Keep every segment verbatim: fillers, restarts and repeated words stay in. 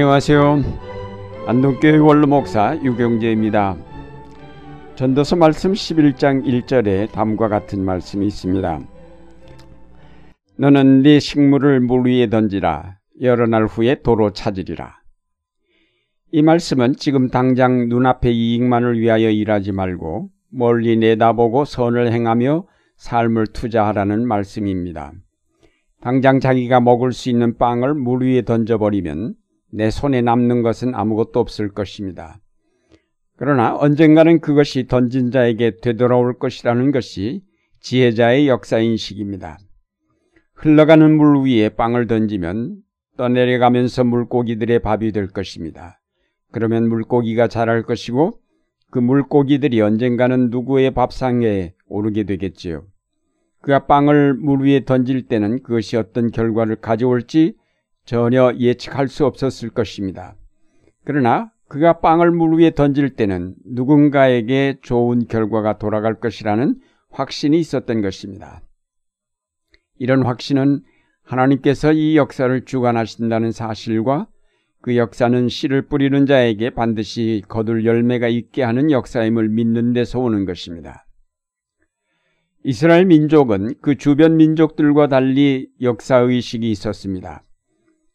안녕하세요. 안동교회 원로목사 유경재입니다. 전도서 말씀 십일 장 일 절에 다음과 같은 말씀이 있습니다. 너는 네 식물을 물 위에 던지라. 여러 날 후에 도로 찾으리라. 이 말씀은 지금 당장 눈앞의 이익만을 위하여 일하지 말고 멀리 내다보고 선을 행하며 삶을 투자하라는 말씀입니다. 당장 자기가 먹을 수 있는 빵을 물 위에 던져버리면 내 손에 남는 것은 아무것도 없을 것입니다. 그러나 언젠가는 그것이 던진 자에게 되돌아올 것이라는 것이 지혜자의 역사인식입니다. 흘러가는 물 위에 빵을 던지면 떠내려가면서 물고기들의 밥이 될 것입니다. 그러면 물고기가 자랄 것이고 그 물고기들이 언젠가는 누구의 밥상에 오르게 되겠지요. 그가 빵을 물 위에 던질 때는 그것이 어떤 결과를 가져올지 전혀 예측할 수 없었을 것입니다. 그러나 그가 빵을 물 위에 던질 때는 누군가에게 좋은 결과가 돌아갈 것이라는 확신이 있었던 것입니다. 이런 확신은 하나님께서 이 역사를 주관하신다는 사실과 그 역사는 씨를 뿌리는 자에게 반드시 거둘 열매가 있게 하는 역사임을 믿는 데서 오는 것입니다. 이스라엘 민족은 그 주변 민족들과 달리 역사의식이 있었습니다.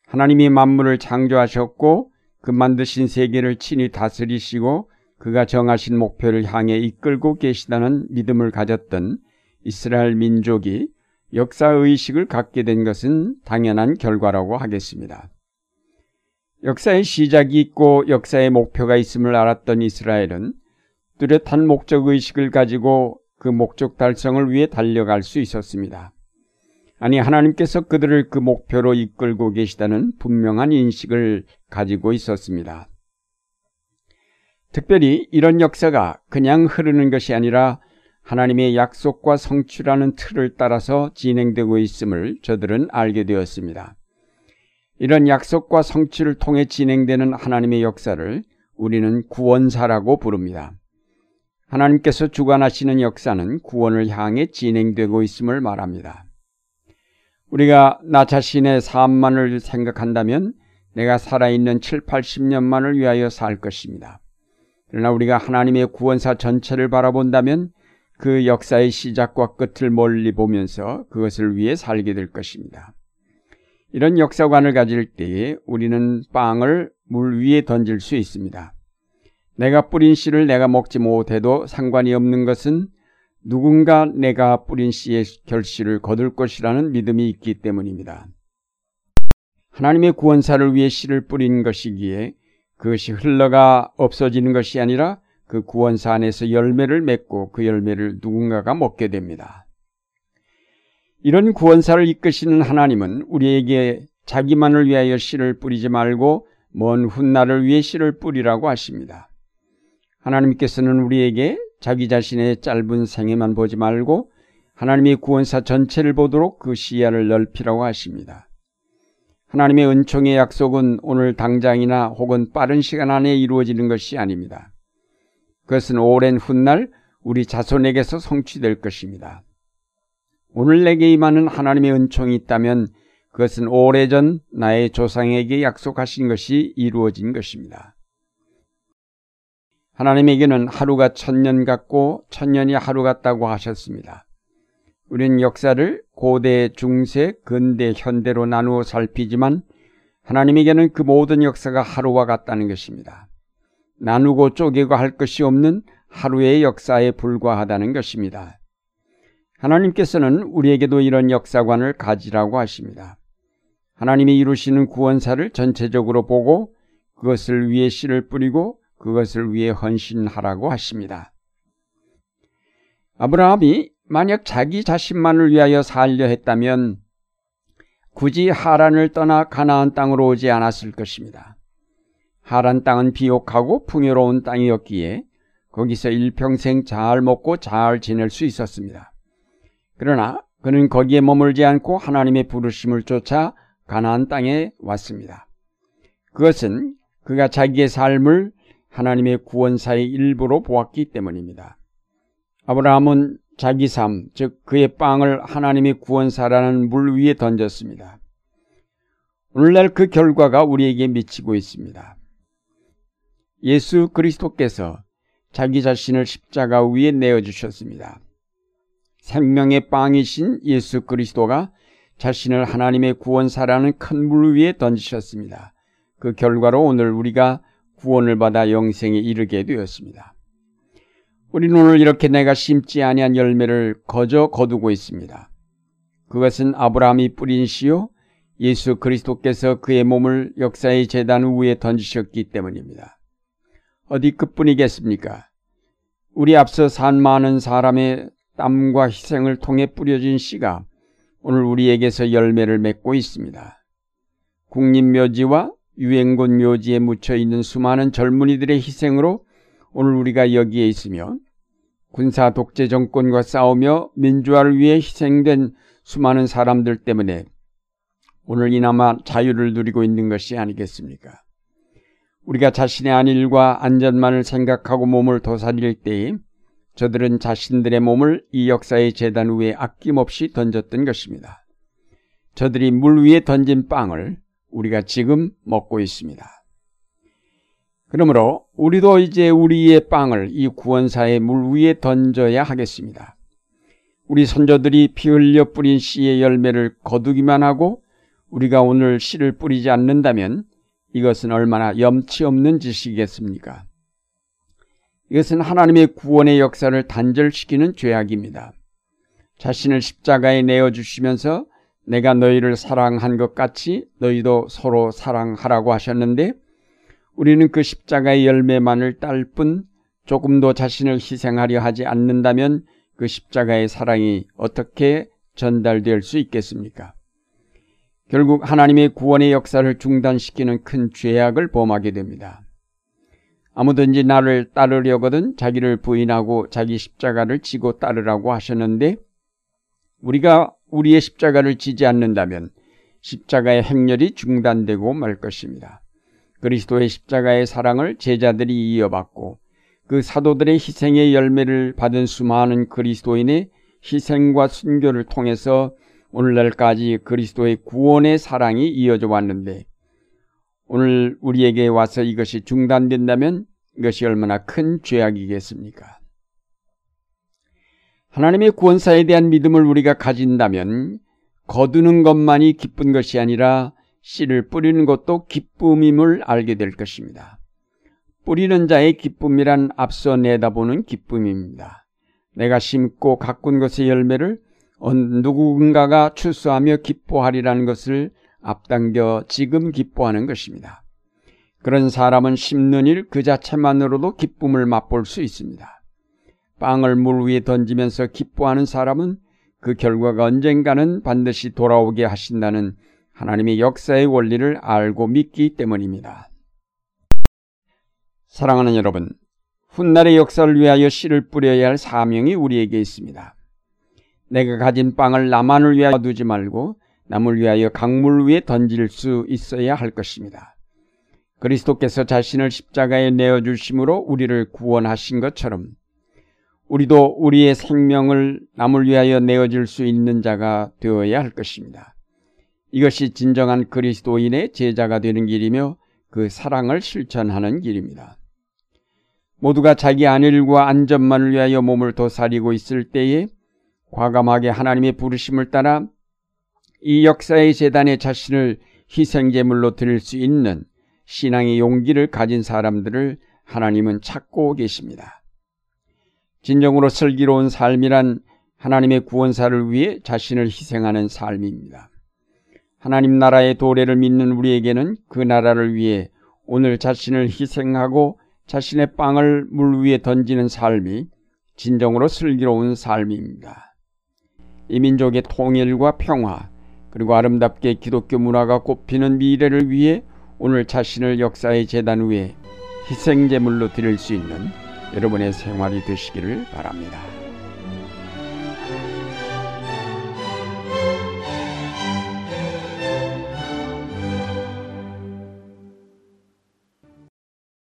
하나님이 만물을 창조하셨고 그 만드신 세계를 친히 다스리시고 그가 정하신 목표를 향해 이끌고 계시다는 믿음을 가졌던 이스라엘 민족이 역사의식을 갖게 된 것은 당연한 결과라고 하겠습니다. 역사의 시작이 있고 역사의 목표가 있음을 알았던 이스라엘은 뚜렷한 목적의식을 가지고 그 목적 달성을 위해 달려갈 수 있었습니다. 아니, 하나님께서 그들을 그 목표로 이끌고 계시다는 분명한 인식을 가지고 있었습니다. 특별히 이런 역사가 그냥 흐르는 것이 아니라 하나님의 약속과 성취라는 틀을 따라서 진행되고 있음을 저들은 알게 되었습니다. 이런 약속과 성취를 통해 진행되는 하나님의 역사를 우리는 구원사라고 부릅니다. 하나님께서 주관하시는 역사는 구원을 향해 진행되고 있음을 말합니다. 우리가 나 자신의 삶만을 생각한다면 내가 살아있는 칠팔십 년만을 위하여 살 것입니다. 그러나 우리가 하나님의 구원사 전체를 바라본다면 그 역사의 시작과 끝을 멀리 보면서 그것을 위해 살게 될 것입니다. 이런 역사관을 가질 때에 우리는 빵을 물 위에 던질 수 있습니다. 내가 뿌린 씨를 내가 먹지 못해도 상관이 없는 것은 누군가 내가 뿌린 씨의 결실을 거둘 것이라는 믿음이 있기 때문입니다. 하나님의 구원사를 위해 씨를 뿌린 것이기에 그것이 흘러가 없어지는 것이 아니라 그 구원사 안에서 열매를 맺고 그 열매를 누군가가 먹게 됩니다. 이런 구원사를 이끄시는 하나님은 우리에게 자기만을 위하여 씨를 뿌리지 말고 먼 훗날을 위해 씨를 뿌리라고 하십니다. 하나님께서는 우리에게 자기 자신의 짧은 생애만 보지 말고 하나님의 구원사 전체를 보도록 그 시야를 넓히라고 하십니다. 하나님의 은총의 약속은 오늘 당장이나 혹은 빠른 시간 안에 이루어지는 것이 아닙니다. 그것은 오랜 훗날 우리 자손에게서 성취될 것입니다. 오늘 내게 임하는 하나님의 은총이 있다면 그것은 오래전 나의 조상에게 약속하신 것이 이루어진 것입니다. 하나님에게는 하루가 천년 같고 천년이 하루 같다고 하셨습니다. 우리는 역사를 고대, 중세, 근대, 현대로 나누어 살피지만 하나님에게는 그 모든 역사가 하루와 같다는 것입니다. 나누고 쪼개고 할 것이 없는 하루의 역사에 불과하다는 것입니다. 하나님께서는 우리에게도 이런 역사관을 가지라고 하십니다. 하나님이 이루시는 구원사를 전체적으로 보고 그것을 위해 씨를 뿌리고 그것을 위해 헌신하라고 하십니다. 아브라함이 만약 자기 자신만을 위하여 살려 했다면 굳이 하란을 떠나 가나안 땅으로 오지 않았을 것입니다. 하란 땅은 비옥하고 풍요로운 땅이었기에 거기서 일평생 잘 먹고 잘 지낼 수 있었습니다. 그러나 그는 거기에 머물지 않고 하나님의 부르심을 쫓아 가나안 땅에 왔습니다. 그것은 그가 자기의 삶을 하나님의 구원사의 일부로 보았기 때문입니다. 아브라함은 자기 삶, 즉 그의 빵을 하나님의 구원사라는 물 위에 던졌습니다. 오늘날 그 결과가 우리에게 미치고 있습니다. 예수 그리스도께서 자기 자신을 십자가 위에 내어주셨습니다. 생명의 빵이신 예수 그리스도가 자신을 하나님의 구원사라는 큰 물 위에 던지셨습니다. 그 결과로 오늘 우리가 구원을 받아 영생에 이르게 되었습니다. 우리는 오늘 이렇게 내가 심지 아니한 열매를 거저 거두고 있습니다. 그것은 아브라함이 뿌린 씨요 예수 그리스도께서 그의 몸을 역사의 제단 위에 던지셨기 때문입니다. 어디 그뿐이겠습니까? 우리 앞서 산 많은 사람의 땀과 희생을 통해 뿌려진 씨가 오늘 우리에게서 열매를 맺고 있습니다. 국립묘지와 유행꽃 묘지에 묻혀있는 수많은 젊은이들의 희생으로 오늘 우리가 여기에 있으며, 군사 독재 정권과 싸우며 민주화를 위해 희생된 수많은 사람들 때문에 오늘 이나마 자유를 누리고 있는 것이 아니겠습니까? 우리가 자신의 안일과 안전만을 생각하고 몸을 도사릴 때에 저들은 자신들의 몸을 이 역사의 제단 위에 아낌없이 던졌던 것입니다. 저들이 물 위에 던진 빵을 우리가 지금 먹고 있습니다. 그러므로 우리도 이제 우리의 빵을 이 구원사의 물 위에 던져야 하겠습니다. 우리 선조들이 피 흘려 뿌린 씨의 열매를 거두기만 하고 우리가 오늘 씨를 뿌리지 않는다면 이것은 얼마나 염치 없는 짓이겠습니까? 이것은 하나님의 구원의 역사를 단절시키는 죄악입니다. 자신을 십자가에 내어주시면서 내가 너희를 사랑한 것 같이 너희도 서로 사랑하라고 하셨는데 우리는 그 십자가의 열매만을 딸 뿐 조금도 자신을 희생하려 하지 않는다면 그 십자가의 사랑이 어떻게 전달될 수 있겠습니까? 결국 하나님의 구원의 역사를 중단시키는 큰 죄악을 범하게 됩니다. 아무든지 나를 따르려거든 자기를 부인하고 자기 십자가를 지고 따르라고 하셨는데 우리가 우리의 십자가를 지지 않는다면 십자가의 행렬이 중단되고 말 것입니다. 그리스도의 십자가의 사랑을 제자들이 이어받고 그 사도들의 희생의 열매를 받은 수많은 그리스도인의 희생과 순교를 통해서 오늘날까지 그리스도의 구원의 사랑이 이어져 왔는데 오늘 우리에게 와서 이것이 중단된다면 이것이 얼마나 큰 죄악이겠습니까? 하나님의 구원사에 대한 믿음을 우리가 가진다면 거두는 것만이 기쁜 것이 아니라 씨를 뿌리는 것도 기쁨임을 알게 될 것입니다. 뿌리는 자의 기쁨이란 앞서 내다보는 기쁨입니다. 내가 심고 가꾼 것의 열매를 누군가가 추수하며 기뻐하리라는 것을 앞당겨 지금 기뻐하는 것입니다. 그런 사람은 심는 일 그 자체만으로도 기쁨을 맛볼 수 있습니다. 빵을 물 위에 던지면서 기뻐하는 사람은 그 결과가 언젠가는 반드시 돌아오게 하신다는 하나님의 역사의 원리를 알고 믿기 때문입니다. 사랑하는 여러분, 훗날의 역사를 위하여 씨를 뿌려야 할 사명이 우리에게 있습니다. 내가 가진 빵을 나만을 위하여 두지 말고 남을 위하여 강물 위에 던질 수 있어야 할 것입니다. 그리스도께서 자신을 십자가에 내어주심으로 우리를 구원하신 것처럼 우리도 우리의 생명을 남을 위하여 내어줄 수 있는 자가 되어야 할 것입니다. 이것이 진정한 그리스도인의 제자가 되는 길이며 그 사랑을 실천하는 길입니다. 모두가 자기 안일과 안전만을 위하여 몸을 도사리고 있을 때에 과감하게 하나님의 부르심을 따라 이 역사의 제단에 자신을 희생제물로 드릴 수 있는 신앙의 용기를 가진 사람들을 하나님은 찾고 계십니다. 진정으로 슬기로운 삶이란 하나님의 구원사를 위해 자신을 희생하는 삶입니다. 하나님 나라의 도래를 믿는 우리에게는 그 나라를 위해 오늘 자신을 희생하고 자신의 빵을 물 위에 던지는 삶이 진정으로 슬기로운 삶입니다. 이 민족의 통일과 평화 그리고 아름답게 기독교 문화가 꽃피는 미래를 위해 오늘 자신을 역사의 제단 위에 희생제물로 드릴 수 있는 여러분의 생활이 되시기를 바랍니다.